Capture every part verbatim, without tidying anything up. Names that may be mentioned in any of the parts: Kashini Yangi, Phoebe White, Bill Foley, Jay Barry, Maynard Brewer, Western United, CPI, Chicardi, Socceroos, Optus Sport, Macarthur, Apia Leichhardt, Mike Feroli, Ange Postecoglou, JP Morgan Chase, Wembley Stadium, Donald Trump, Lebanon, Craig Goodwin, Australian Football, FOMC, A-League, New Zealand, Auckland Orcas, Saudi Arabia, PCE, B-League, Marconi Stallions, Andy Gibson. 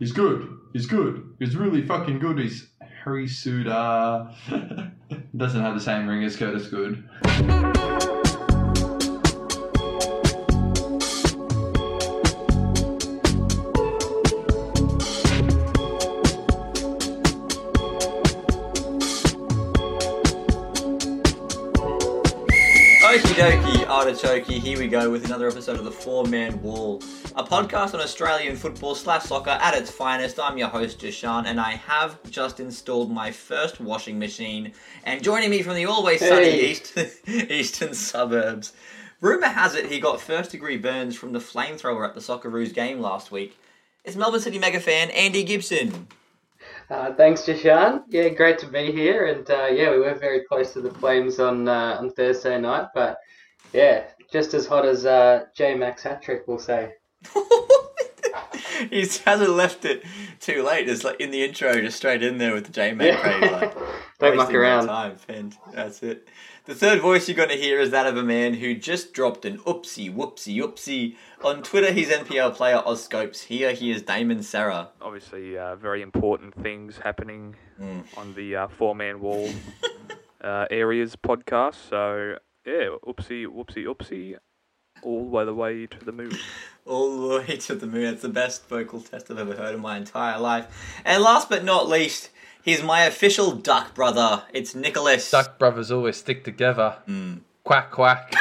He's good. He's good. He's really fucking good. He's Harry Souttar. Doesn't have the same ring as Curtis Good. Okie dokie, artichokey, here we go with another episode of the Four Man Wall, a podcast on Australian football slash soccer at its finest. I'm your host, Jashan, and I have just installed my first washing machine, and joining me from the always sunny hey. east, eastern suburbs. Rumour has it he got first degree burns from the flamethrower at the Socceroos game last week. It's Melbourne City mega fan, Andy Gibson. Uh, thanks, Jashan. Yeah, great to be here. And, uh, yeah, we were very close to the Flames on uh, on Thursday night. But, yeah, just as hot as uh, J Max hat-trick, we'll say. He hasn't left it too late. It's like in the intro, just straight in there with the J Max. Yeah. Like, don't muck around. Time. And that's it. The third voice you're going to hear is that of a man who just dropped an oopsie, whoopsie, oopsie. On Twitter, he's N P L player Ozscopes. Here he is, Damon Sarah. Obviously, uh, very important things happening mm. on the uh, Four Man Wall uh, areas podcast. So, yeah, oopsie, whoopsie, oopsie. All the way to the moon. All the way to the moon. That's the best vocal test I've ever heard in my entire life. And last but not least, he's my official duck brother. It's Nicholas. Duck brothers always stick together. Mm. Quack, quack.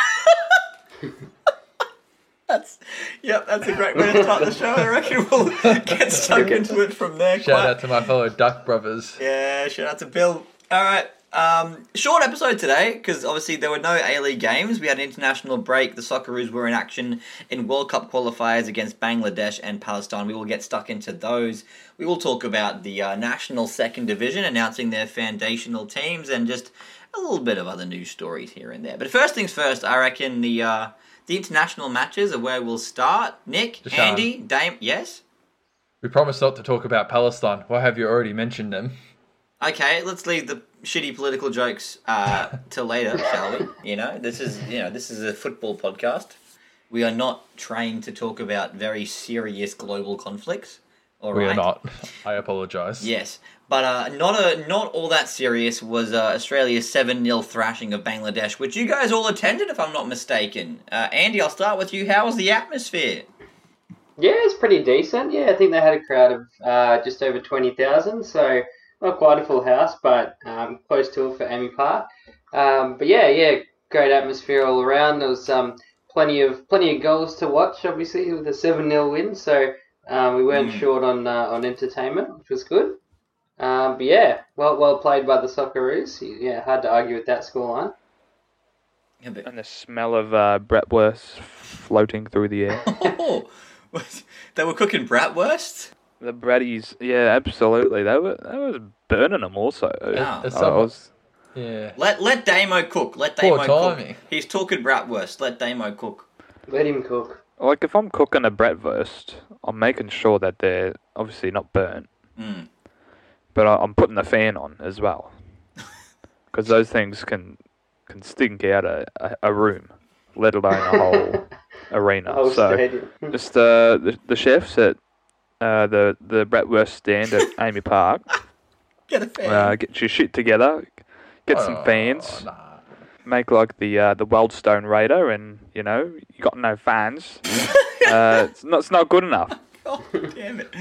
That's Yep, that's a great way to start the show. I reckon we'll get stuck into it from there. Shout quack. out to my fellow duck brothers. Yeah, shout out to Bill. All right. Um, short episode today, because obviously there were no A-League games. We had an international break. The Socceroos were in action in World Cup qualifiers against Bangladesh and Palestine. We will get stuck into those. We will talk about the uh, National Second Division announcing their foundational teams and just a little bit of other news stories here and there. But first things first, I reckon the uh, the international matches are where we'll start. Nick, Jashan. Andy, Dame, yes? We promised not to talk about Palestine. Why have you already mentioned them? Okay, let's leave the shitty political jokes uh, till later, shall we? You know, this is you know this is a football podcast. We are not trained to talk about very serious global conflicts. All right, we are not. I apologise. Yes, but uh, not a not all that serious was uh, Australia's seven nil thrashing of Bangladesh, which you guys all attended, if I'm not mistaken. Uh, Andy, I'll start with you. How was the atmosphere? Yeah, it's pretty decent. Yeah, I think they had a crowd of uh, just over twenty thousand. So. Not quite a full house, but um, close to it for A A M I Park. Um, but yeah, yeah, great atmosphere all around. There was um, plenty of plenty of goals to watch, obviously, with a seven nil win. So um, we weren't mm. short on uh, on entertainment, which was good. Um, but yeah, well well played by the Socceroos. Yeah, hard to argue with that scoreline. And the smell of uh, Bratwurst floating through the air. Oh, they were cooking Bratwurst? The Bratties, yeah, absolutely. They were, they was burning them also. No. Oh, I was... Yeah. Let let Damo cook. Let Damo Poor cook. Timing. He's talking bratwurst. Let Damo cook. Let him cook. Like if I'm cooking a bratwurst, I'm making sure that they're obviously not burnt, mm. but I, I'm putting the fan on as well, because those things can can stink out a, a, a room, let alone a whole arena. Whole so just uh, the the chefs at. Uh, the the Bratwurst stand at A A M I Park. Get a fan. Uh, get your shit together. Get oh, some fans. Nah. Make like the uh, the Wildstone Raider, and you know you got no fans. uh, it's not it's not good enough. Oh, damn it!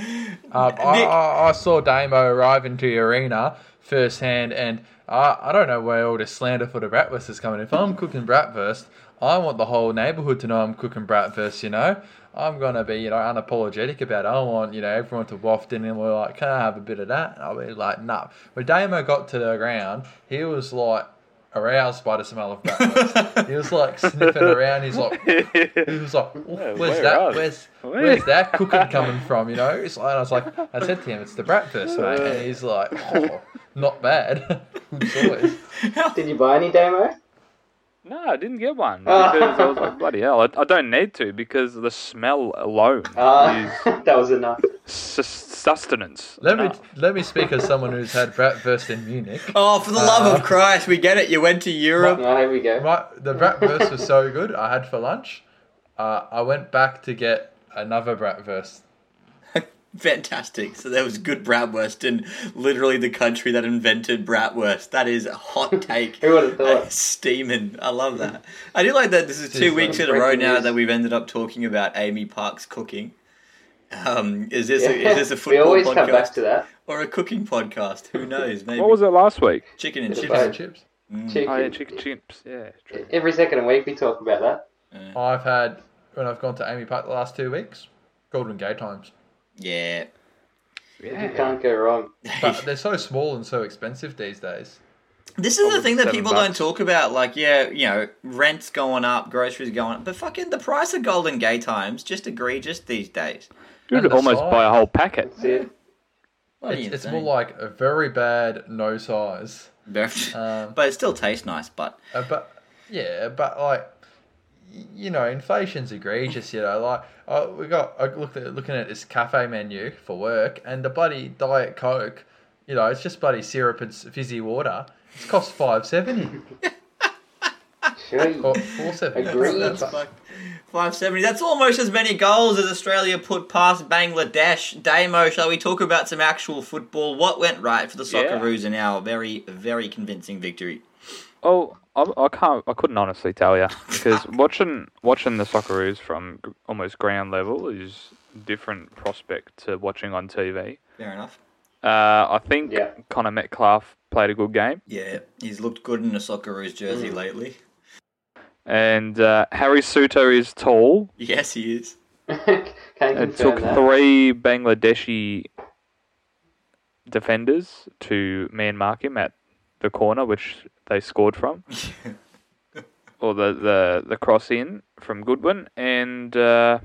Um, I, I, I saw Damo arrive into the arena firsthand, and I I don't know where all this slander for the Bratwurst is coming. If I'm cooking Bratwurst, I want the whole neighbourhood to know I'm cooking Bratwurst. You know. I'm going to be, you know, unapologetic about it. I want, you know, everyone to waft in and we're like, can I have a bit of that? And I'll be like, nah. When Damo got to the ground, he was like aroused by the smell of bratwurst. He was like sniffing around. He's like, he was like, where's Where that? Where's, where's that cooking coming from? You know, it's like, and I was like, I said to him, it's the bratwurst, mate. And he's like, oh, not bad. Did you buy any, Damo? No, I didn't get one because I was like, bloody hell, I, I don't need to because the smell alone uh, is... That was enough. Su- sustenance. Let enough. me let me speak as someone who's had Bratwurst in Munich. Oh, for the uh, love of Christ, we get it, you went to Europe. My, oh, here we go. My, the Bratwurst was so good, I had for lunch. Uh, I went back to get another Bratwurst. Fantastic. So there was good Bratwurst in literally the country that invented Bratwurst. That is a hot take. Who would have thought? Uh, steaming. I love that. I do like that this is two weeks in a row now that we've ended up talking about A A M I Park's cooking. Um, is this yeah. a, is this a football podcast? We always podcast come back to that. Or a cooking podcast? Who knows? Maybe. What was it last week? Chicken and chips. And chips. Mm. Chicken. Oh, yeah, chicken chips. Yeah. True. Every second a week we talk about that. Yeah. I've had, when I've gone to A A M I Park the last two weeks, golden gay times. Yeah. yeah. You can't go wrong. But they're so small and so expensive these days. This is the thing that people bucks. don't talk about. Like, yeah, you know, rent's going up, groceries going up, but fucking the price of golden gay times just egregious these days. You could almost size. buy a whole packet. That's it. It's, it's more like a very bad no size. um, but it still tastes nice, but... Uh, but yeah, but like... You know, inflation's egregious. You know, like oh, we got I looked at, looking at this cafe menu for work, and the bloody Diet Coke. You know, it's just bloody syrup and fizzy water. It's cost five seventy. Sure, four seventy. That's like five seventy. That's almost as many goals as Australia put past Bangladesh. Damo, shall we talk about some actual football? What went right for the Socceroos yeah. in our very, very convincing victory? Oh. I can't. I couldn't honestly tell you because watching watching the Socceroos from almost ground level is a different prospect to watching on T V. Fair enough. Uh, I think yeah. Connor Metcalfe played a good game. Yeah, he's looked good in a Socceroos jersey mm. lately. And uh, Harry Souttar is tall. Yes, he is. Can't it took that. three Bangladeshi defenders to man mark him at the corner, which they scored from, or the, the, the cross in from Goodwin, and uh,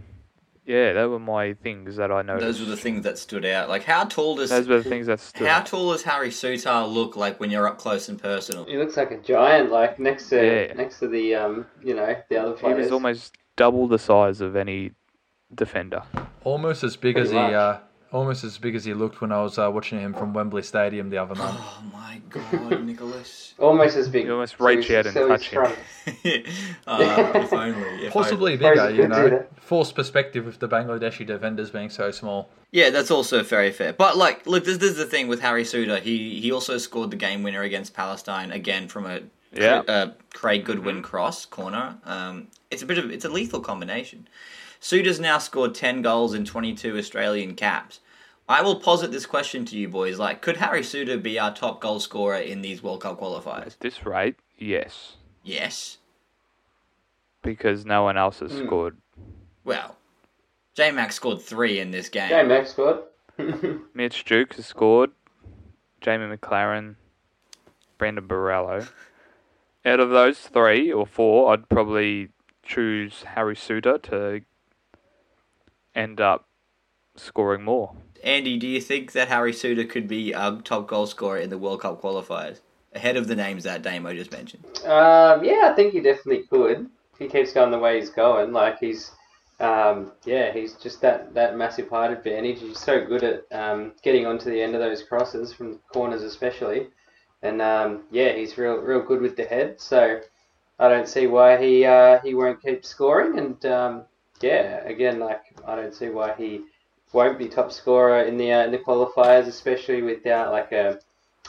yeah, they were my things that I noticed. Those were the things that stood out. Like how tall does those were the things that stood how out. tall does Harry Souttar look like when you're up close and personal? He looks like a giant, like next to yeah. next to the um, you know, the other players. He was almost double the size of any defender. Almost as big Pretty as much. he. Uh, Almost as big as he looked when I was uh, watching him from Wembley Stadium the other night. Oh my god, Nicholas! Almost as big. You almost reach so out and so touch him. uh, if only, if Possibly only. bigger, you know. Forced perspective with the Bangladeshi defenders being so small. Yeah, that's also very fair. But like, look, this, this is the thing with Harry Souttar. He he also scored the game winner against Palestine again from a yeah. uh, Craig Goodwin mm-hmm. cross corner. Um, it's a bit of it's a lethal combination. Souttar's now scored ten goals in twenty-two Australian caps. I will posit this question to you boys. Like, could Harry Souttar be our top goal scorer in these World Cup qualifiers? At this rate, yes. Yes. Because no one else has mm. scored. Well, J Max scored three in this game. J Max scored. Mitch Duke has scored. Jamie McLaren. Brandon Borrello. Out of those three or four, I'd probably choose Harry Souttar to end up scoring more. Andy, do you think that Harry Souttar could be our top goal scorer in the World Cup qualifiers, ahead of the names that Damo just mentioned? Um, yeah, I think he definitely could. If he keeps going the way he's going, like he's, um, yeah, he's just that, that massive height advantage. He's so good at um, getting onto the end of those crosses from corners, especially, and um, yeah, he's real, real good with the head. So I don't see why he uh, he won't keep scoring, and um, yeah, again, like I don't see why he won't be top scorer in the uh, in the qualifiers, especially without like a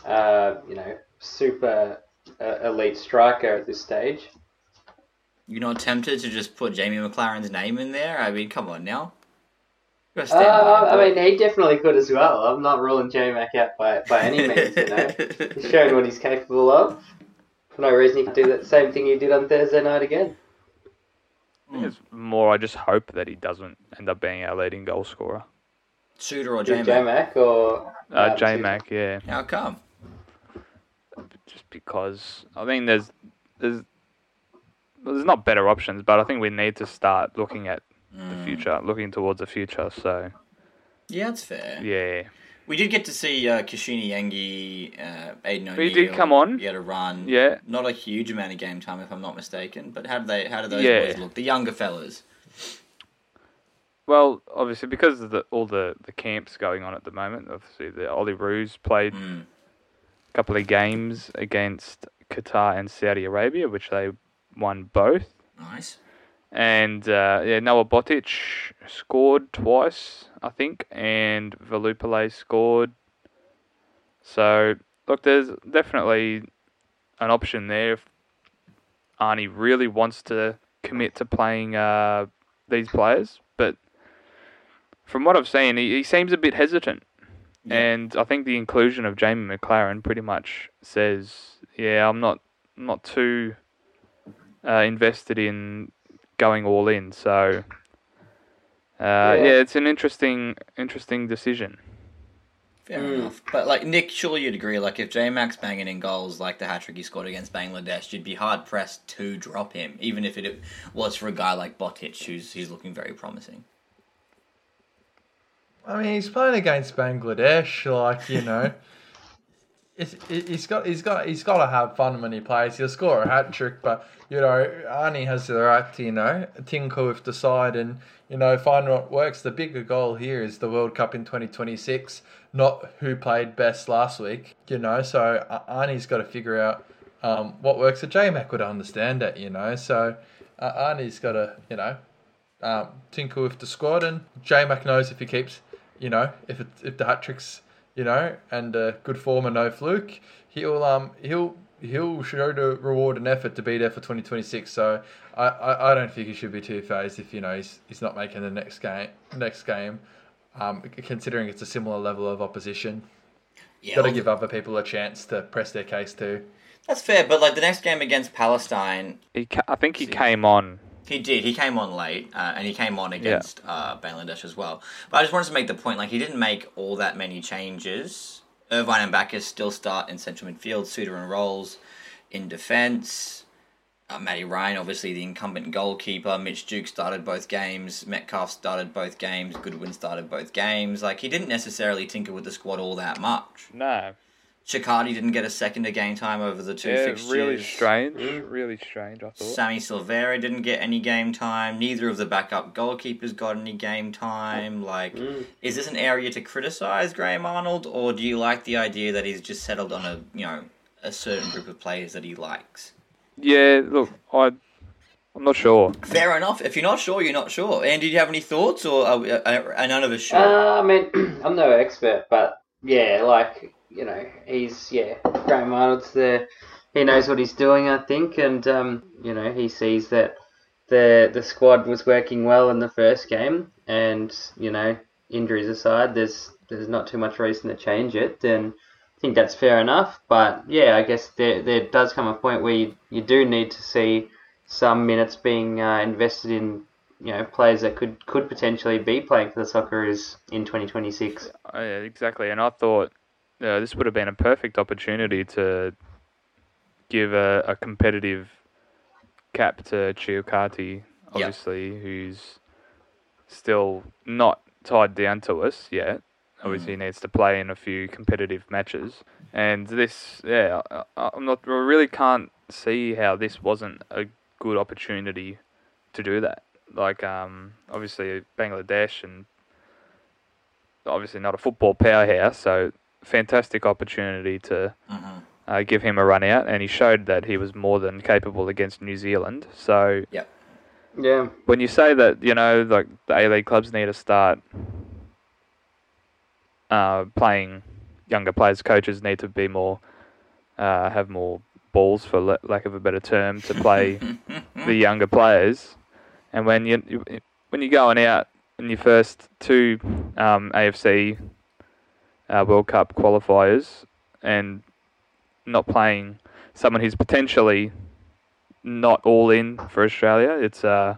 uh, you know super uh, elite striker at this stage. You're not tempted to just put Jamie McLaren's name in there? I mean, come on now. Uh, I mean, he definitely could as well. I'm not ruling J Mac out by by any means. You know, he's shown what he's capable of. For no reason, he could do that same thing he did on Thursday night again. I think mm. it's more. I just hope that he doesn't end up being our leading goal scorer. Souttar or J Mac or uh, uh, J Mac, yeah. How come? Just because I think there's there's there's not better options, but I think we need to start looking at mm. the future, looking towards the future. So yeah, that's fair. Yeah, we did get to see uh, Kashini Yangi, uh, Aiden O'Neill. He did come on. He had a run. Yeah, not a huge amount of game time, if I'm not mistaken. But how do they? How do those yeah. boys look? The younger fellas. Well, obviously, because of the, all the, the camps going on at the moment, obviously, the Ollie Roos played mm. a couple of games against Qatar and Saudi Arabia, which they won both. Nice. And uh, yeah, Noah Botic scored twice, I think, and Velupele scored. So, look, there's definitely an option there if Arnie really wants to commit to playing uh, these players. But from what I've seen, he, he seems a bit hesitant. Yeah. And I think the inclusion of Jamie McLaren pretty much says, yeah, I'm not, I'm not too uh, invested in going all in. So, uh, yeah. yeah, it's an interesting interesting decision. Fair mm. enough. But, like, Nick, surely you'd agree, like, if J Max banging in goals like the hat-trick he scored against Bangladesh, you'd be hard-pressed to drop him, even if it was for a guy like Botic, who's, who's looking very promising. I mean, he's playing against Bangladesh, like, you know. It's, it, he's got he's got he's got to have fun when he plays. He'll score a hat trick, but you know Arnie has the right to you know tinker with the side and you know find what works. The bigger goal here is the World Cup in twenty twenty-six, not who played best last week. You know, so Arnie's got to figure out um, what works. So J Mac would understand that, you know. So uh, Arnie's got to you know um, tinker with the squad, and J Mac knows if he keeps you know if it, if the hat tricks. You know, and uh, good form and no fluke. He'll um he'll he'll show the reward and effort to be there for twenty twenty-six. So I, I, I don't think he should be too phased if you know he's he's not making the next game next game, um considering it's a similar level of opposition. Yeah, got to well, give other people a chance to press their case too. That's fair, but like the next game against Palestine, he ca- I think he came on. He did. He came on late, uh, and he came on against yeah. uh, Bangladesh as well. But I just wanted to make the point, like, he didn't make all that many changes. Irvine and Bacchus still start in central midfield. Suter and Rolls in defence. Uh, Matty Ryan, obviously, the incumbent goalkeeper. Mitch Duke started both games. Metcalfe started both games. Goodwin started both games. Like, he didn't necessarily tinker with the squad all that much. No. Chicardi didn't get a second of game time over the two yeah, fixtures. Really strange. Mm. Really strange, I thought. Sammy Silveira didn't get any game time. Neither of the backup goalkeepers got any game time. Like, mm. is this an area to criticise Graham Arnold, or do you like the idea that he's just settled on a you know a certain group of players that he likes? Yeah, look, I, I'm not sure. Fair enough. If you're not sure, you're not sure. Andy, do you have any thoughts, or are, we, are, are none of us sure? Uh, I mean, I'm no expert, but yeah, like... You know, he's, yeah, Graham Arnold's there. He knows what he's doing, I think. And, um, you know, he sees that the the squad was working well in the first game. And, you know, injuries aside, there's there's not too much reason to change it. And I think that's fair enough. But, yeah, I guess there, there does come a point where you, you do need to see some minutes being uh, invested in, you know, players that could, could potentially be playing for the Socceroos in twenty twenty-six. Yeah, exactly. And I thought... Uh, this would have been a perfect opportunity to give a, a competitive cap to Chicardi, obviously, yep. who's still not tied down to us yet. Obviously, mm. he needs to play in a few competitive matches. And this, yeah, I, I'm not, I really can't see how this wasn't a good opportunity to do that. Like, um, obviously, Bangladesh and obviously not a football powerhouse, so... Fantastic opportunity to uh-huh. uh, give him a run out, and he showed that he was more than capable against New Zealand. So, yeah, yeah. When you say that, you know, like the A-League clubs need to start uh, playing younger players, coaches need to be more uh, have more balls, for le- lack of a better term, to play the younger players. And when you when you're going out in your first two um, A F C. Uh, World Cup qualifiers and not playing someone who's potentially not all in for Australia. It's uh,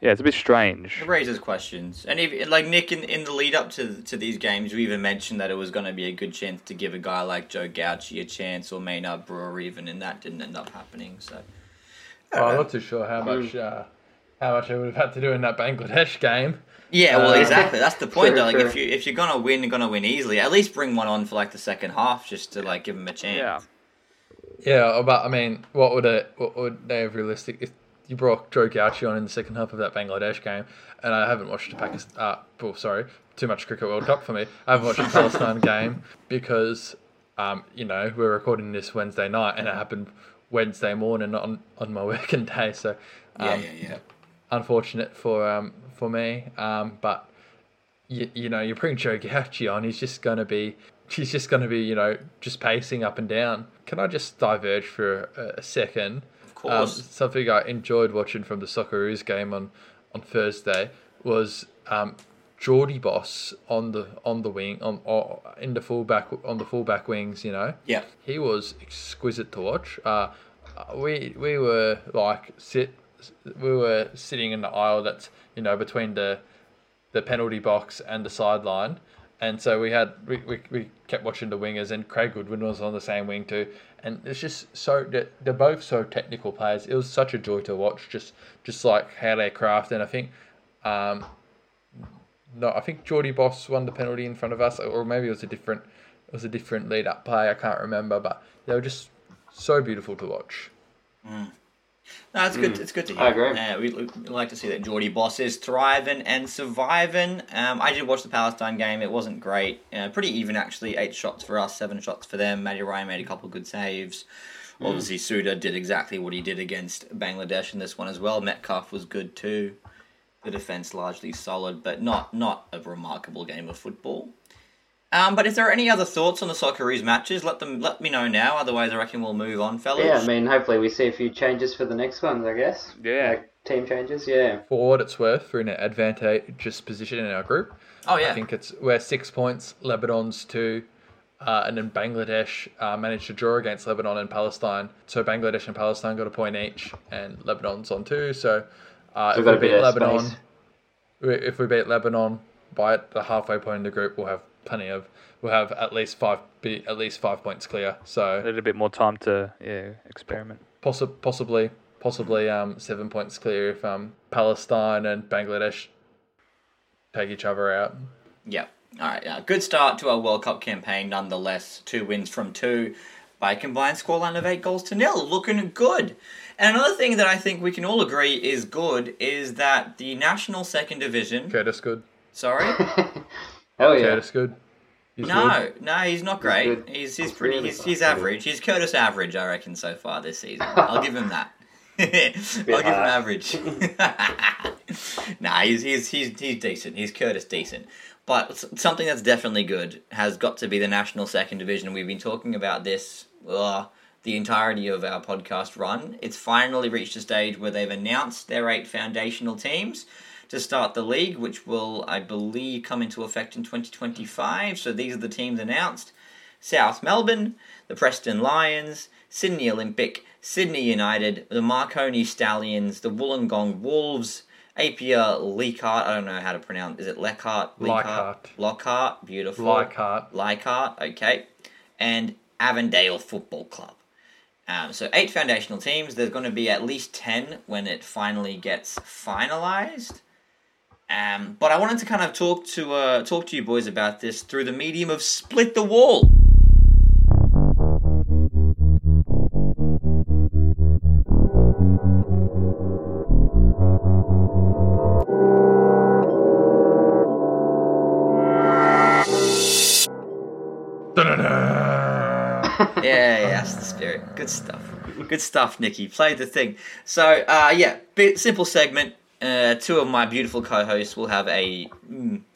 yeah, it's a bit strange. It raises questions. And if, like Nick, in, in the lead up to to these games, you even mentioned that it was going to be a good chance to give a guy like Joe Gauci a chance or Maynard Brewer even, and that didn't end up happening. So oh, I'm not too sure how much uh, how much I would have had to do in that Bangladesh game. Yeah, well, exactly. That's the point, sure, though. Like, sure. if you if you're gonna win, you're gonna win easily. At least bring one on for like the second half, just to like give them a chance. Yeah, yeah. But I mean, what would a what would they have realistic if you brought Joe Gauci on in the second half of that Bangladesh game? And I haven't watched the Pakistan. Uh, oh, sorry, too much cricket World Cup for me. I haven't watched the Palestine game because, um, you know, we're recording this Wednesday night, and it happened Wednesday morning on on my working day. So, um, yeah, yeah, yeah. unfortunate for um for me. Um, but you you know you bring Joe Gauci on, he's just gonna be he's just gonna be you know just pacing up and down. Can I just diverge for a, a second? Of course. Um, something I enjoyed watching from the Socceroos game on on Thursday was um. Geordie Boss on the on the wing on or in the fullback on the fullback wings, you know. Yeah. He was exquisite to watch. Uh, we we were like sit, we were sitting in the aisle that's you know between the the penalty box and the sideline, and so we had we, we, we kept watching the wingers, and Craig Goodwin was on the same wing too, and it's just so they're, they're both so technical players. It was such a joy to watch, just just like how they craft, and I think. Um, No, I think Geordie Boss won the penalty in front of us, or maybe it was a different, it was a different lead-up play. I can't remember, but they were just so beautiful to watch. Mm. No, it's mm. good. It's good to hear. I agree. Uh, we, we like to see that Geordie Boss is thriving and surviving. Um, I did watch the Palestine game. It wasn't great. Uh, pretty even actually. Eight shots for us, seven shots for them. Matty Ryan made a couple of good saves. Mm. Obviously, Souttar did exactly what he did against Bangladesh in this one as well. Metcalfe was good too. The defence largely solid, but not not a remarkable game of football. Um, but if there are any other thoughts on the Socceroos matches, let them let me know now. Otherwise, I reckon we'll move on, fellas. Yeah, I mean, hopefully we see a few changes for the next ones, I guess. Yeah, like team changes. Yeah. For what it's worth, we're in an advantageous position in our group. Oh yeah. I think it's we're six points. Lebanon's two, uh, and then Bangladesh uh, managed to draw against Lebanon and Palestine. So Bangladesh and Palestine got a point each, and Lebanon's on two. So. Uh, so if, we beat Lebanon, if we beat Lebanon by the halfway point in the group, we'll have plenty of, we'll have at least five, be at least five points clear. So a little bit more time to yeah experiment. Possi- possibly, possibly um seven points clear if um Palestine and Bangladesh take each other out. Yeah, all right, uh, good start to our World Cup campaign. Nonetheless, two wins from two. By a combined scoreline of eight goals to nil, looking good. And another thing that I think we can all agree is good is that the National Second Division... Curtis Good. Sorry? Hell yeah. Curtis Good. He's no, good. no, he's not great. He's he's, he's pretty. Really he's, he's average. He's Curtis average, I reckon, so far this season. I'll give him that. I'll give him average. nah, he's he's he's he's decent. He's Curtis decent. But something that's definitely good has got to be the National Second Division. We've been talking about this uh, the entirety of our podcast run. It's finally reached a stage where they've announced their eight foundational teams to start the league, which will, I believe, come into effect in twenty twenty-five. So these are the teams announced. South Melbourne, the Preston Lions, Sydney Olympic, Sydney United, the Marconi Stallions, the Wollongong Wolves, Apia Leichhardt, I don't know how to pronounce, is it Leichhardt? Leichhardt. Leichhardt, beautiful. Leichhardt. Leichhardt, okay. And Avondale Football Club. Um, so eight foundational teams. There's going to be at least ten when it finally gets finalised. Um, but I wanted to kind of talk to uh, talk to you boys about this through the medium of Split the Wall. Yeah, yeah, that's the spirit. Good stuff. Good stuff, Nikki. Play the thing. So, uh, yeah, bit, simple segment. Uh, two of my beautiful co-hosts will have a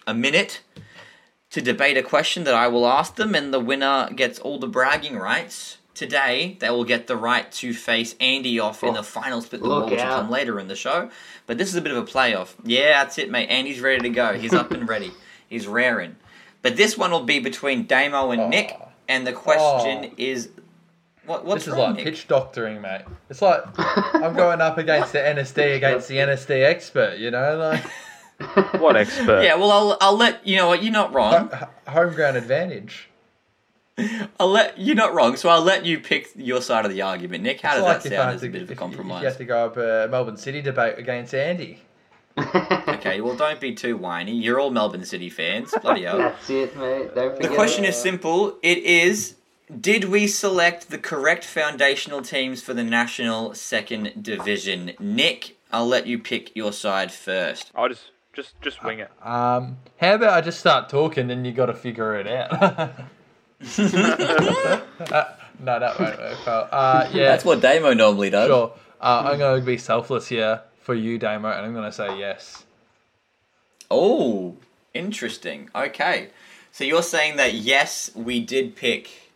a minute to debate a question that I will ask them, and the winner gets all the bragging rights. Today, they will get the right to face Andy off oh, in the final Split the Wall, which will come later in the show. But this is a bit of a playoff. Yeah, that's it, mate. Andy's ready to go. He's up and ready. He's raring. But this one will be between Damo and oh. Nick. And the question oh. is, what, what's this is wrong, like Nick? Pitch doctoring, mate. It's like I'm going up against the N S D against the N S D expert, you know, like what expert? Yeah, well, I'll I'll let you know what you're not wrong. Home, home ground advantage. I'll let you're not wrong, so I'll let you pick your side of the argument, Nick. How it's does like that sound? As to, a bit of a compromise. You have to go up a Melbourne City debate against Andy. Okay, well, don't be too whiny. You're all Melbourne City fans. Bloody hell. That's it, mate. Don't forget. The question is simple. It is, did we select the correct foundational teams for the National Second Division? Nick, I'll let you pick your side first. I'll just just, just wing it. Um, how about I just start talking and you got to figure it out? uh, no, that won't work well. Uh, yeah. That's what Damo normally does. Sure. Uh, I'm going to be selfless here. for you, Damo, and I'm going to say yes. Oh, interesting. Okay. So you're saying that, yes, we did pick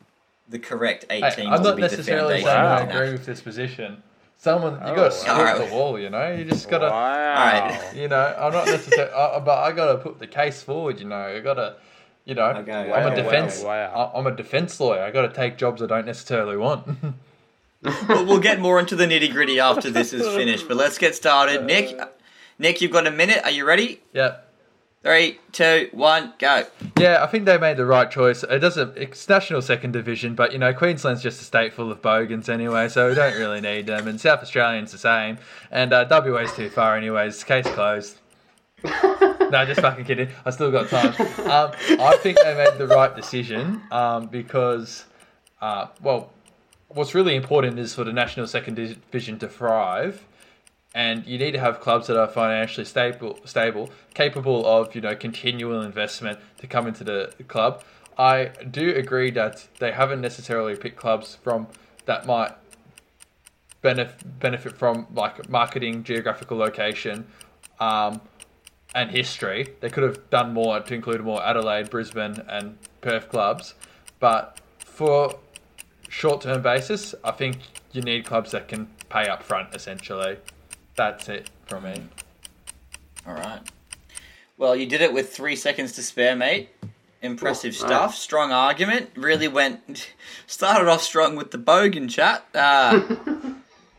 the correct eight teams. Hey, I'm not necessarily saying I agree with this position. Someone, you oh, got to split wow. the wall, you know? You just got to, wow. you know, I'm not necessarily, I, but I got to put the case forward, you know? I got to, you know, okay, I'm, wow, a defense, wow, wow. I'm a defense lawyer. I got to take jobs I don't necessarily want. Well, we'll get more into the nitty-gritty after this is finished, but let's get started. Nick, Nick, you've got a minute. Are you ready? Yep. Three, two, one, go. Yeah, I think they made the right choice. It doesn't. It's National Second Division, but, you know, Queensland's just a state full of bogans anyway, so we don't really need them. And South Australian's the same. And uh, W A's too far anyways. Case closed. No, just fucking kidding. I still got time. Um, I think they made the right decision um, because, uh, well, what's really important is for the National Second Division to thrive. And you need to have clubs that are financially stable, stable, capable of, you know, continual investment to come into the club. I do agree that they haven't necessarily picked clubs from that might benefit benefit from like marketing, geographical location, um, and history. They could have done more to include more Adelaide, Brisbane, and Perth clubs. But for short-term basis, I think you need clubs that can pay up front essentially. That's it from me. All right. Well, you did it with three seconds to spare, mate. Impressive oh, stuff. Nice. Strong argument. Really went... Started off strong with the bogan chat. Uh,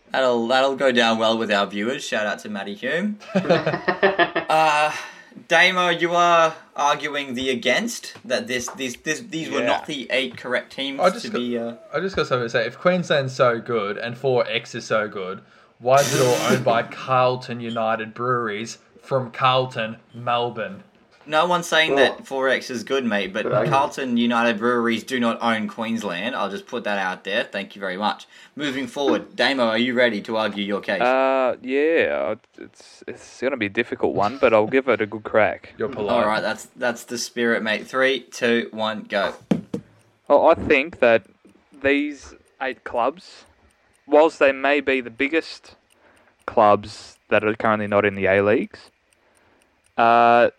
that'll that'll go down well with our viewers. Shout out to Matty Hume. uh, Damo, you are arguing the against, that this, this, this these yeah. were not the eight correct teams I just to got, be... Uh... I just got something to say. If Queensland's so good and four X is so good... Why is it all owned by Carlton United Breweries from Carlton, Melbourne? No one's saying oh. that four X is good, mate, but okay. Carlton United Breweries do not own Queensland. I'll just put that out there. Thank you very much. Moving forward, Damo, are you ready to argue your case? Uh, yeah, it's it's going to be a difficult one, but I'll give it a good crack. You're polite. All right, that's, that's the spirit, mate. Three, two, one, go. Well, I think that these eight clubs... Whilst they may be the biggest clubs that are currently not in the A-Leagues, uh,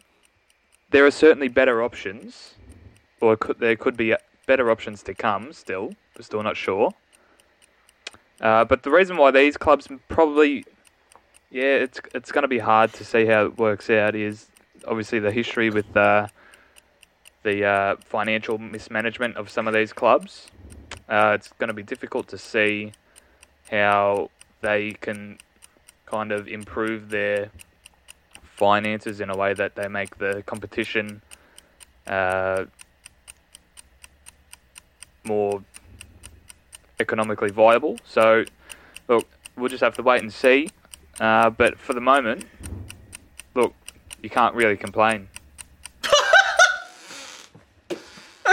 there are certainly better options, or could, there could be better options to come still. We're still not sure. Uh, but the reason why these clubs probably... Yeah, it's it's going to be hard to see how it works out is obviously the history with uh, the uh, financial mismanagement of some of these clubs. Uh, it's going to be difficult to see... how they can kind of improve their finances in a way that they make the competition uh, more economically viable. So, look, we'll just have to wait and see. Uh, but for the moment, look, you can't really complain.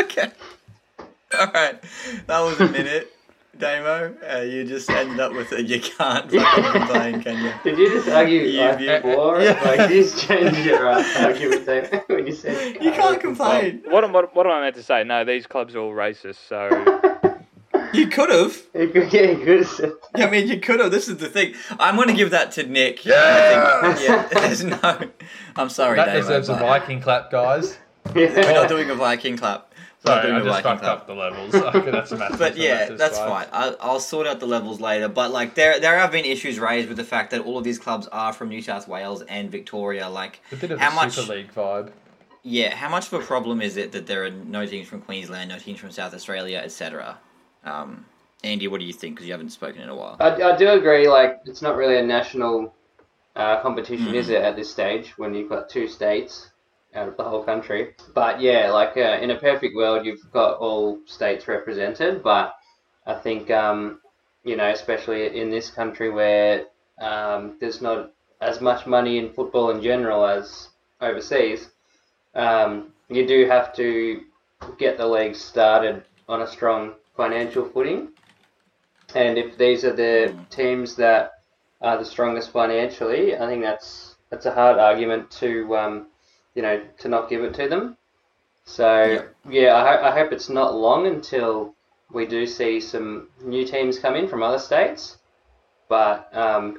Okay. All right. That was a minute. Damo, uh, you just ended up with it. You can't fucking complain, can you? Did you just argue like before? Yeah. Like, you just changed it right. Argument Damo when you said you can't complain. Well, what am what, what am I meant to say? No, these clubs are all racist. So you could have. Yeah, you could have. I mean, you could have. This is the thing. I'm going to give that to Nick. Yeah. I think, yeah. There's no. I'm sorry, that Damo. That deserves but... a Viking clap, guys. Yeah. We're not doing a Viking clap. Sorry, I just fucked up the levels. Okay, that's massive. But yeah, that's, that's fine. I'll, I'll sort out the levels later. But like, there there have been issues raised with the fact that all of these clubs are from New South Wales and Victoria. Like, a bit of how a much, Super League vibe. Yeah, how much of a problem is it that there are no teams from Queensland, no teams from South Australia, et cetera? Um, Andy, what do you think? Because you haven't spoken in a while. I, I do agree. Like, it's not really a national uh, competition, mm. is it, at this stage when you've got two states out of the whole country. But yeah, like uh, in a perfect world, you've got all states represented. But I think, um, you know, especially in this country where um, there's not as much money in football in general as overseas, um, you do have to get the league started on a strong financial footing. And if these are the teams that are the strongest financially, I think that's that's a hard argument to... Um, you know, to not give it to them. So, yep. yeah, I, ho- I hope it's not long until we do see some new teams come in from other states. But, um,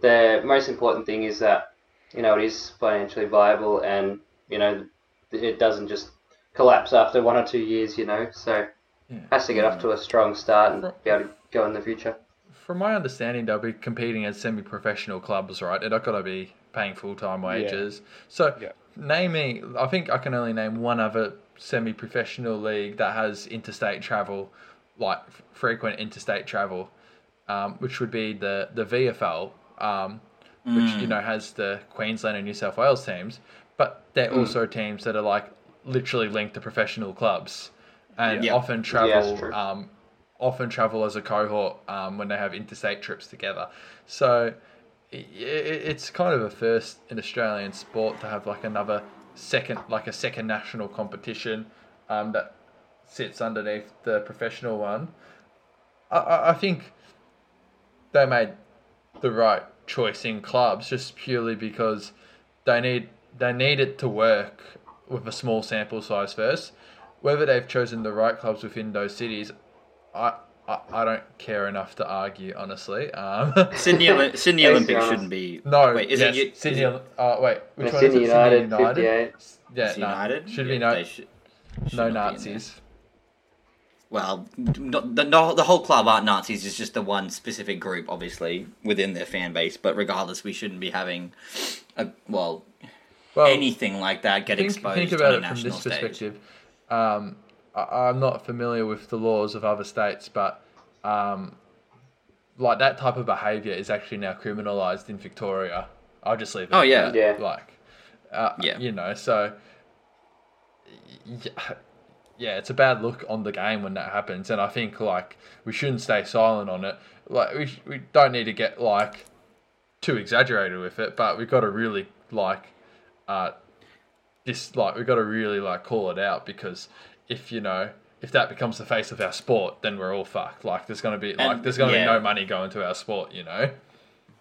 the most important thing is that, you know, it is financially viable and, you know, it doesn't just collapse after one or two years, you know. So yeah. it has to get yeah. off to a strong start and be able to go in the future. From my understanding, they'll be competing at semi-professional clubs, right? They're not going to be paying full-time wages. Yeah. So yeah. name me, I think I can only name one other semi-professional league that has interstate travel, like frequent interstate travel, um, which would be the, the V F L, um, mm. which, you know, has the Queensland and New South Wales teams, but they're mm. also teams that are like literally linked to professional clubs and yeah. often travel yeah, um, often travel as a cohort um, when they have interstate trips together. So it, it's kind of a first in Australian sport to have like another second, like a second national competition um, that sits underneath the professional one. I, I think they made the right choice in clubs just purely because they need they need it to work with a small sample size first. Whether they've chosen the right clubs within those cities, I I, I don't care enough to argue, honestly. Um, Sydney Sydney Olympic shouldn't be. No, wait, is yes, it Sydney? Uh, wait, which no, one Sydney is it? United, Sydney United. Yeah, Sydney no, United should yeah, be no. Should, should no Nazis. Well, not, the, the whole club aren't Nazis. It's just the one specific group, obviously, within their fan base. But regardless, we shouldn't be having a well. Well, anything like that get think, exposed think about on a it from this stage. Perspective. Um, I, I'm not familiar with the laws of other states, but um, like that type of behaviour is actually now criminalised in Victoria. I'll just leave it. Oh yeah, yeah. Like, uh, yeah. you know, so yeah, yeah, it's a bad look on the game when that happens, and I think like we shouldn't stay silent on it. Like we we don't need to get like too exaggerated with it, but we've got to really like. Uh, this like we've got to really like call it out, because if you know if that becomes the face of our sport, then we're all fucked. Like there's gonna be like and, there's gonna yeah. be no money going to our sport, you know.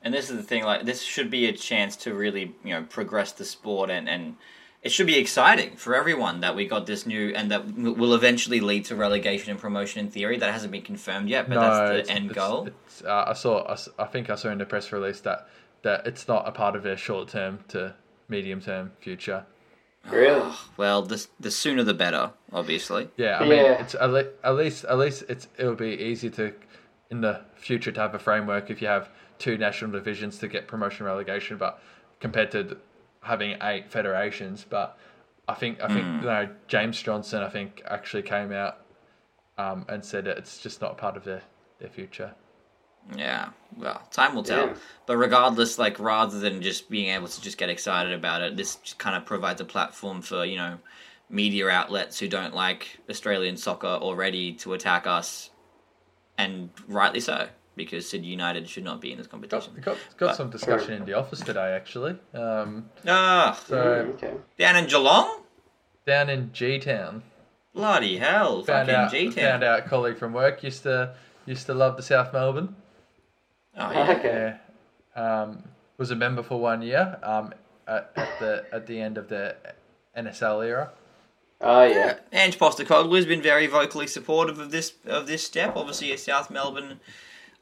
And this is the thing, like this should be a chance to really you know progress the sport, and and it should be exciting for everyone that we got this new and that will eventually lead to relegation and promotion in theory. That hasn't been confirmed yet, but no, that's the it's, end it's, goal. It's, uh, I saw I, I think I saw in the press release that that it's not a part of their short term to. medium-term future. Really? Oh, well, the the sooner the better, obviously. Yeah, I yeah. mean, it's at least at least, at least it's it'll be easy to in the future to have a framework if you have two national divisions to get promotion relegation, but compared to having eight federations. But I think I think mm. you know James Johnson I think actually came out um, and said that it's just not part of their, their future. Yeah, well, time will tell. Yeah. But regardless, like, rather than just being able to just get excited about it, this just kind of provides a platform for, you know, media outlets who don't like Australian soccer already to attack us, and rightly so, because Sydney United should not be in this competition. Got, got, got but, some discussion in the office today, actually. Um, ah, so, okay. Down in Geelong? Down in G-Town. Bloody hell, found fucking out, G-Town. Found out a colleague from work used to used to love the South Melbourne. Oh yeah. Okay. yeah. Um, was a member for one year. Um, at, at the at the end of the N S L era. Oh yeah. yeah. Ange Postecoglou has been very vocally supportive of this of this step. Obviously, a South Melbourne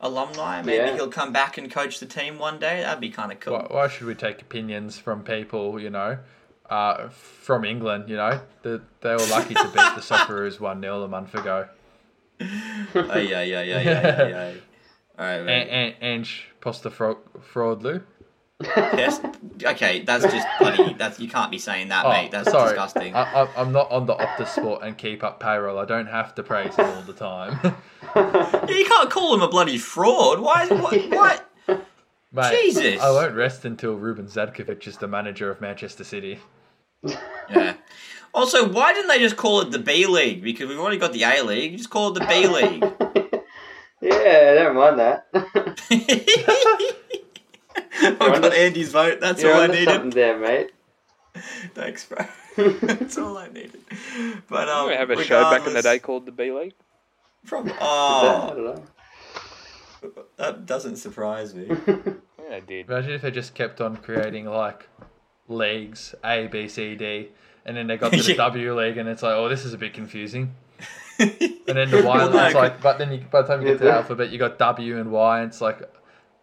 alumni. Maybe yeah. he'll come back and coach the team one day. That'd be kind of cool. Why, why should we take opinions from people? You know, uh, from England. You know, the, they were lucky to beat the Socceroos one nil a month ago. Oh yeah, yeah, yeah, yeah, yeah. yeah. All right, and Ange Postecoglou. Yes. Okay, that's just bloody. That's you can't be saying that, oh, mate. That's sorry. disgusting. I, I, I'm not on the Optus Sport and keep up payroll. I don't have to praise him all the time. Yeah, you can't call him a bloody fraud. Why? What? what? Mate, Jesus! I won't rest until Ruben Zadkovic is the manager of Manchester City. Yeah. Also, why didn't they just call it the B League? Because we've already got the A League. Just call it the B League. Yeah, don't mind that. I got Andy's vote. That's all I needed. Something there, mate. Thanks, bro. That's all I needed. But um, we have a show back in the day called the B League. From oh, I don't know. That doesn't surprise me. Yeah, it did. Imagine if they just kept on creating like leagues A, B, C, D, and then they got to the yeah. W League, and it's like, oh, this is a bit confusing. And then the Y, it's like, but then you, by the time you get to the alphabet, you got W and Y, and it's like,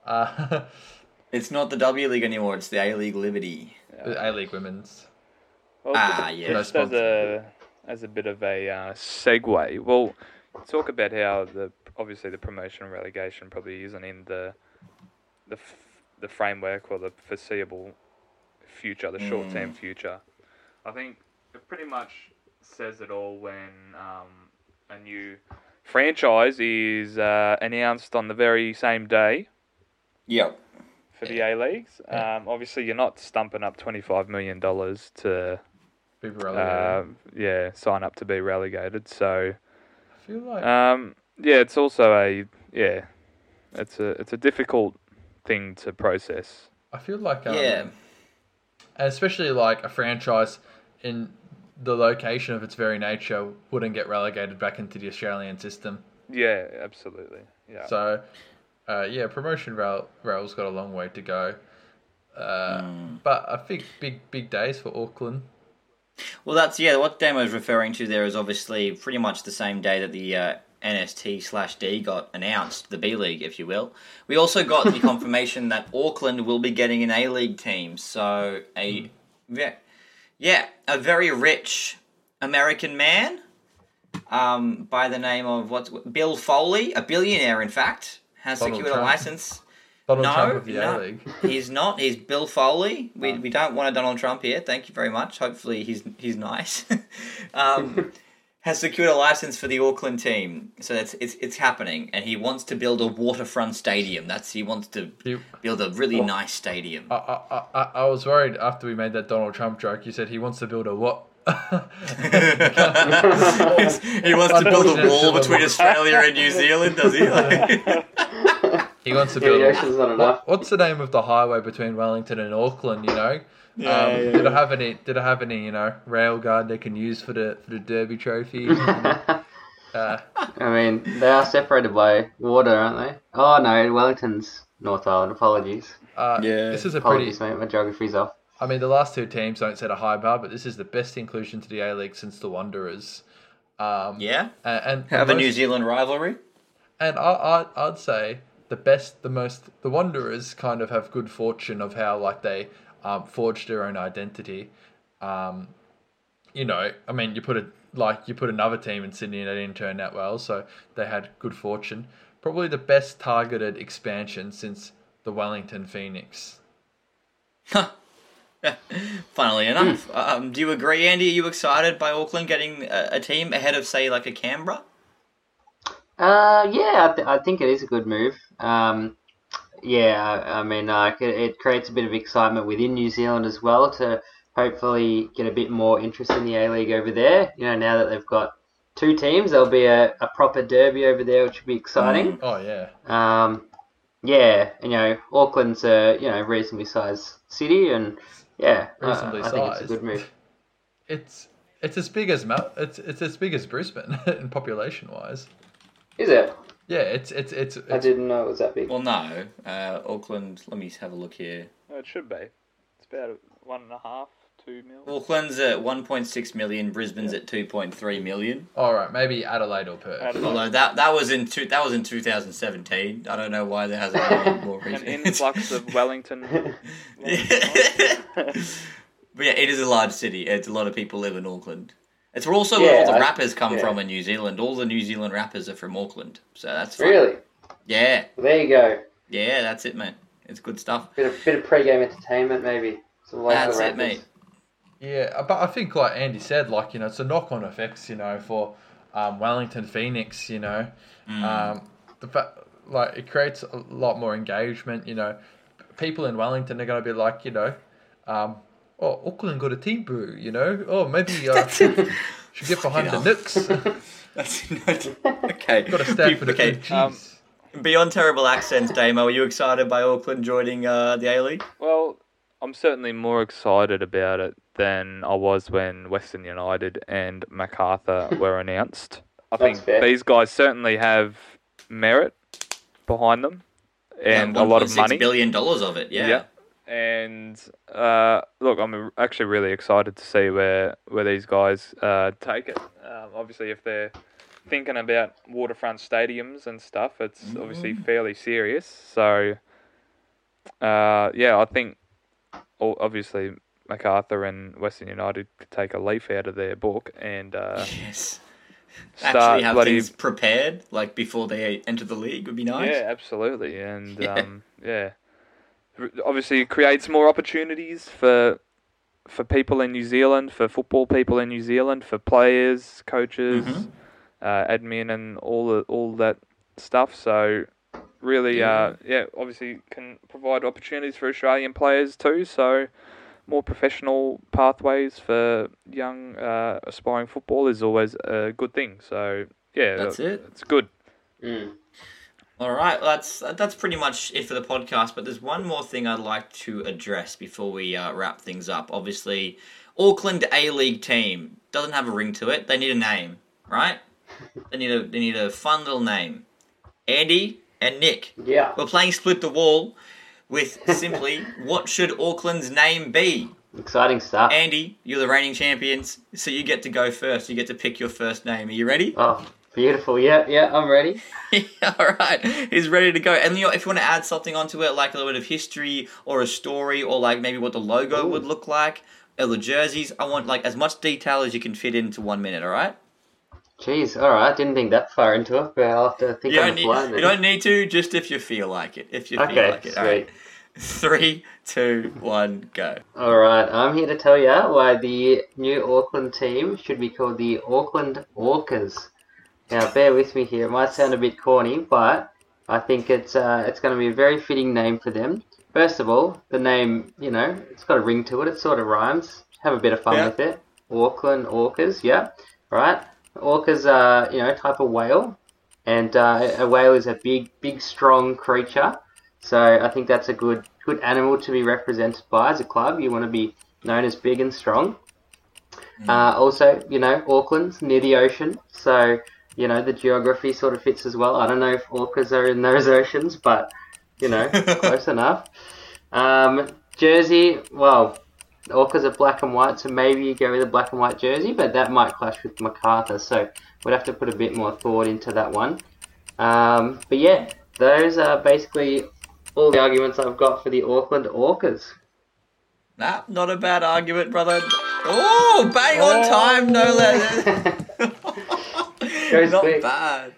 uh, It's not the W League anymore. It's the A League Liberty. The A League Women's. Well, ah, yeah. Just as a, as a bit of a uh, segue, well, talk about how the obviously the promotion and relegation probably isn't in the the f- the framework or the foreseeable future, the mm. short term future. I think it pretty much says it all when um, a new franchise is uh, announced on the very same day. Yep. For the A-Leagues. Yeah. Um, obviously, you're not stumping up twenty-five million dollars to be relegated. Uh, yeah, sign up to be relegated. So, I feel like... Um, yeah, it's also a... Yeah, it's a it's a difficult thing to process. I feel like... Um, yeah. Especially, like, a franchise in the location of its very nature wouldn't get relegated back into the Australian system. Yeah, absolutely. Yeah. So... Uh, yeah, promotion rail, rail's got a long way to go. Uh, mm. But I think big, big days for Auckland. Well, that's, yeah, what Damo's referring to there is obviously pretty much the same day that the uh, N S T slash D got announced, the B League, if you will. We also got the confirmation that Auckland will be getting an A League team. So, a mm. yeah, yeah, a very rich American man um, by the name of what's, Bill Foley, a billionaire, in fact. Has Donald secured Trump. a license. Donald no, Trump of the no, A-League. He's not. He's Bill Foley. We um, we don't want a Donald Trump here. Thank you very much. Hopefully he's he's nice. um, has secured a license for the Auckland team, so that's it's it's happening. And he wants to build a waterfront stadium. That's he wants to he, build a really well, nice stadium. I, I I I was worried after we made that Donald Trump joke. You said he wants to build a what? he wants to build a wall between Australia and New Zealand, does he? Like... he wants to build. Yeah, a... not enough. What's the name of the highway between Wellington and Auckland? You know, yeah, um, yeah, yeah. did I have any? Did I have any? You know, railguard they can use for the for the Derby Trophy. uh, I mean, they are separated by water, aren't they? Oh no, Wellington's North Island. Apologies. Uh, yeah, this is a apologies, pretty. Mate, my geography's off. I mean, the last two teams don't set a high bar, but this is the best inclusion to the A-League since the Wanderers. Um, yeah, and, and have a most, New Zealand rivalry. And I, I, I'd say the best, the most, the Wanderers kind of have good fortune of how like they um, forged their own identity. Um, you know, I mean, you put a like you put another team in Sydney and they didn't turn out well, so they had good fortune. Probably the best targeted expansion since the Wellington Phoenix. Huh. Funnily enough, mm. um, do you agree, Andy? Are you excited by Auckland getting a, a team ahead of, say, like a Canberra? Uh, yeah, I, th- I think it is a good move. Um, yeah, I, I mean, uh, it, it creates a bit of excitement within New Zealand as well to hopefully get a bit more interest in the A-League over there. You know, now that they've got two teams, there'll be a, a proper derby over there, which will be exciting. Mm. Oh, yeah. Um, yeah, and, you know, Auckland's a you know reasonably sized city and... Yeah, reasonably uh, I sized. Think it's a good move. It's it's as big as Mal- it's it's as big as Brisbane in population wise. Is it? Yeah, it's it's it's. it's I didn't know it was that big. Well, no, uh, Auckland. Let me have a look here. No, it should be. It's about one and a half, two million. Auckland's at one point six million. Brisbane's yeah. at two point three million. All right, maybe Adelaide or Perth. Adelaide. Although that that was in two that was in two thousand seventeen. I don't know why there hasn't been more recent. An influx of Wellington. Wellington yeah. But yeah, it is a large city. It's a lot of people live in Auckland. It's also yeah, where all the rappers come I, yeah. from in New Zealand. All the New Zealand rappers are from Auckland, so that's fun. Really? Yeah. Well, there you go. Yeah, that's it, mate. It's good stuff. Bit of, bit of pre-game entertainment, maybe. Some local that's rappers. It, mate. Yeah, but I think, like Andy said, like you know, it's a knock-on effects, you know, for um, Wellington Phoenix, you know, mm. um, the fact like it creates a lot more engagement, you know. People in Wellington are going to be like, you know. Um, oh, Auckland got a team brew, you know? Oh, maybe I uh, should, should get behind the Nooks. That's not, okay. Got to stand for the okay. good um, Beyond terrible accents, Damo, are you excited by Auckland joining uh, the A-League? Well, I'm certainly more excited about it than I was when Western United and Macarthur were announced. I That's think fair. These guys certainly have merit behind them and yeah, a lot of money. one point six billion dollars of it, yeah. yeah. And uh, look, I'm actually really excited to see where where these guys uh, take it. Um, obviously, if they're thinking about waterfront stadiums and stuff, it's mm. obviously fairly serious. So uh, yeah, I think obviously Macarthur and Western United could take a leaf out of their book and uh, yes. Actually have bloody... things prepared like before they enter the league would be nice. Yeah, absolutely. And yeah. Um, yeah. Obviously it creates more opportunities for for people in New Zealand, for football people in New Zealand, for players, coaches, mm-hmm. uh, admin and all the, all that stuff. So really, yeah. Uh, yeah, obviously can provide opportunities for Australian players too. So more professional pathways for young uh, aspiring football is always a good thing. So yeah, that's it. It's good. Mm. All right, well, that's that's pretty much it for the podcast. But there's one more thing I'd like to address before we uh, wrap things up. Obviously, Auckland A League team doesn't have a ring to it. They need a name, right? They need a they need a fun little name. Andy and Nick. Yeah. We're playing Split the Wall with simply what should Auckland's name be? Exciting stuff. Andy, you're the reigning champions, so you get to go first. You get to pick your first name. Are you ready? Oh. Beautiful, yeah, yeah, I'm ready. All right, he's ready to go. And you know, if you want to add something onto it, like a little bit of history or a story or like maybe what the logo Ooh. Would look like, or the jerseys, I want like as much detail as you can fit into one minute, all right? Jeez, all right, didn't think that far into it, but I'll have to think you on the fly. You don't need to, just if you feel like it, if you okay, feel like it. All sweet. Right. Three, two, one, go. All right, I'm here to tell you why the new Auckland team should be called the Auckland Orcas. Now, bear with me here. It might sound a bit corny, but I think it's uh, it's going to be a very fitting name for them. First of all, the name, you know, it's got a ring to it. It sort of rhymes. Have a bit of fun yeah. with it. Auckland Orcas, yeah. All right. Orcas are, you know, a type of whale. And uh, a whale is a big, big, strong creature. So I think that's a good, good animal to be represented by as a club. You want to be known as big and strong. Mm. Uh, also, you know, Auckland's near the ocean. So... You know, the geography sort of fits as well. I don't know if orcas are in those oceans, but, you know, close enough. Um, jersey, well, orcas are black and white, so maybe you go with a black and white jersey, but that might clash with Macarthur, so we'd have to put a bit more thought into that one. Um, but, yeah, those are basically all the arguments I've got for the Auckland Orcas. Nah, not a bad argument, brother. Oh, bang oh. on time, no less. Goes Not quick. Bad.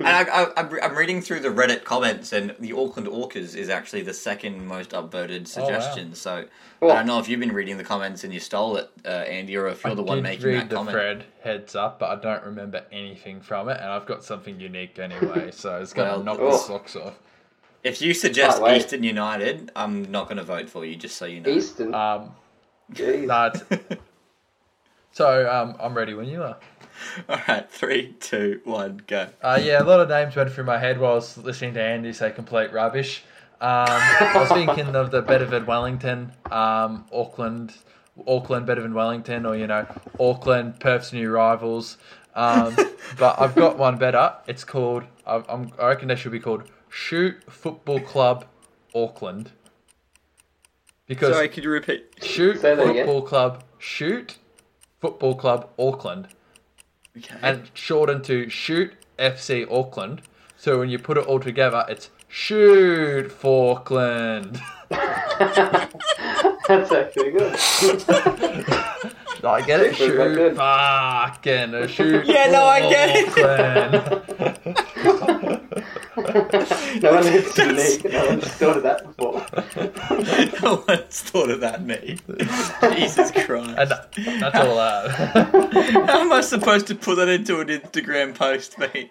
And I, I, I'm, I'm reading through the Reddit comments, and the Auckland Orcas is actually the second most upvoted suggestion. Oh, wow. So well, I don't know if you've been reading the comments and you stole it, uh, Andy, or if you're I the one making that comment. I did read the thread heads up, but I don't remember anything from it, and I've got something unique anyway, so it's going to well, knock oh. the socks off. If you suggest Eastern United, I'm not going to vote for you, just so you know. Eastern? Um, that, so um, I'm ready when you are. All right, three, two, one, go. Uh, yeah, a lot of names went through my head while I was listening to Andy say complete rubbish. Um, I was thinking of the Bedford Wellington, um, Auckland, Auckland Bedford Wellington, or, you know, Auckland, Perth's new rivals. Um, but I've got one better. It's called, I, I'm, I reckon they should be called Shoot Football Club Auckland. Because Sorry, could you repeat? Shoot Football again. Club, Shoot Football Club Auckland. Okay. And shortened to Shoot F C Auckland. So when you put it all together, it's Shoot for Auckland. That's actually good. I get it. Shoot fucking shoot. Yeah, no, I get it. No one has unique. No one's thought of that before. No one's thought of that, mate. Jesus Christ. And that's all out. How am I supposed to put that into an Instagram post, mate?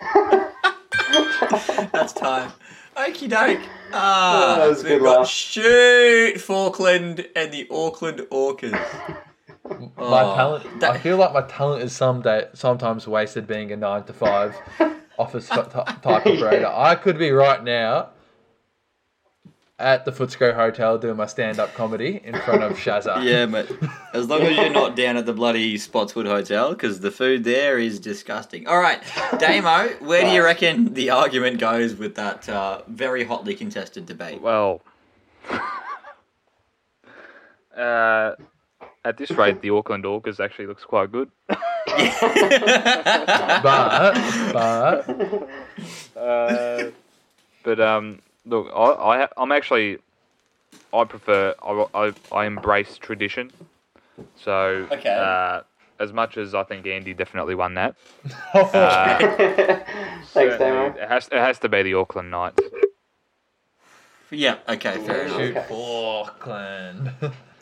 That's time. Okie doke. Ah, oh, so we've got laugh. Shoot for Auckland and the Auckland Orcas. My oh, talent. That... I feel like my talent is someday, sometimes wasted being a nine to five office t- type operator. Yeah. I could be right now at the Footscray Hotel doing my stand-up comedy in front of Shazza. Yeah, mate. As long as you're not down at the bloody Spotswood Hotel, because the food there is disgusting. All right, Damo, where do you reckon the argument goes with that uh, very hotly contested debate? Well, uh... at this rate, the Auckland Orcas actually looks quite good. but, but, uh, but um, look, I, I, I'm actually I prefer, I, I, I embrace tradition. So, okay. uh, as much as I think Andy definitely won that. uh, Thanks, Damon. It has, it has to be the Auckland Knights. Yeah, okay, fair enough. Okay. Auckland.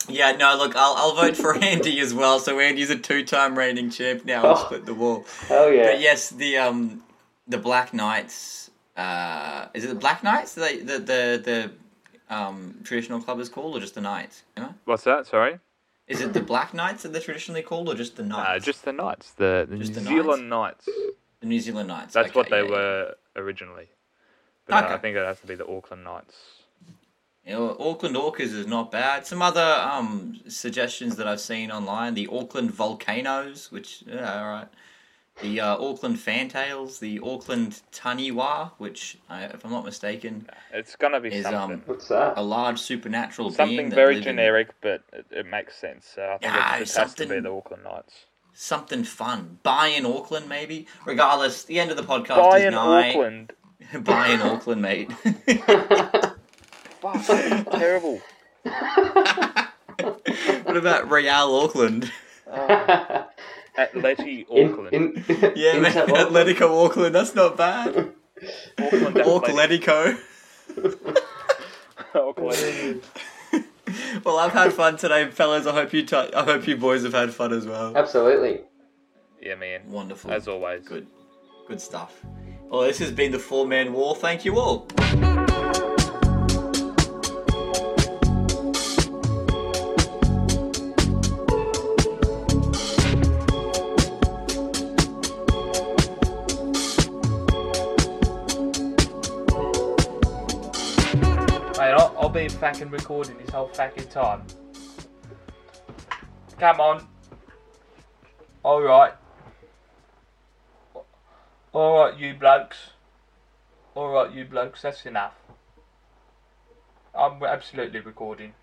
Yeah, no, look, I'll I'll vote for Andy as well. So Andy's a two-time reigning champ now. Oh. We'll split the wall. Oh, yeah. But yes, the um the Black Knights, uh, is it the Black Knights the, the, the, the um traditional club is called, or just the Knights? You know? What's that, sorry? Is it the Black Knights that they're traditionally called, or just the Knights? Uh, just the Knights, the, the New the Zealand Knights. Knights. The New Zealand Knights. That's okay, what they yeah, were yeah. originally. But okay. no, I think it has to be the Auckland Knights. Yeah, well, Auckland Orcas is not bad. Some other um, suggestions that I've seen online, the Auckland Volcanoes, which, yeah, all right. The uh, Auckland Fantails, the Auckland Taniwa, which, I, if I'm not mistaken... It's going to be is, something. Um, What's that? A large supernatural something being. Something very generic, in... but it, it makes sense. So I think ah, it just has to be the Auckland Knights. Something fun. Buy in Auckland, maybe? Regardless, the end of the podcast Buy is in nigh. Auckland. Buy in Auckland, mate. Fuck, that's terrible. What about Real Auckland? Uh, Atleti Auckland. In, in, yeah, in man, Atletico Auckland, that's not bad. Auckland Auckletico. Auckland. Well, I've had fun today, fellas. I hope you t- I hope you boys have had fun as well. Absolutely. Yeah, man. Wonderful. As always. Good. Good stuff. Well, this has been the Four Man Wall. Thank you all. Been fucking recording this whole fucking time. Come on. Alright. Alright, you blokes. Alright, you blokes, that's enough. I'm absolutely recording.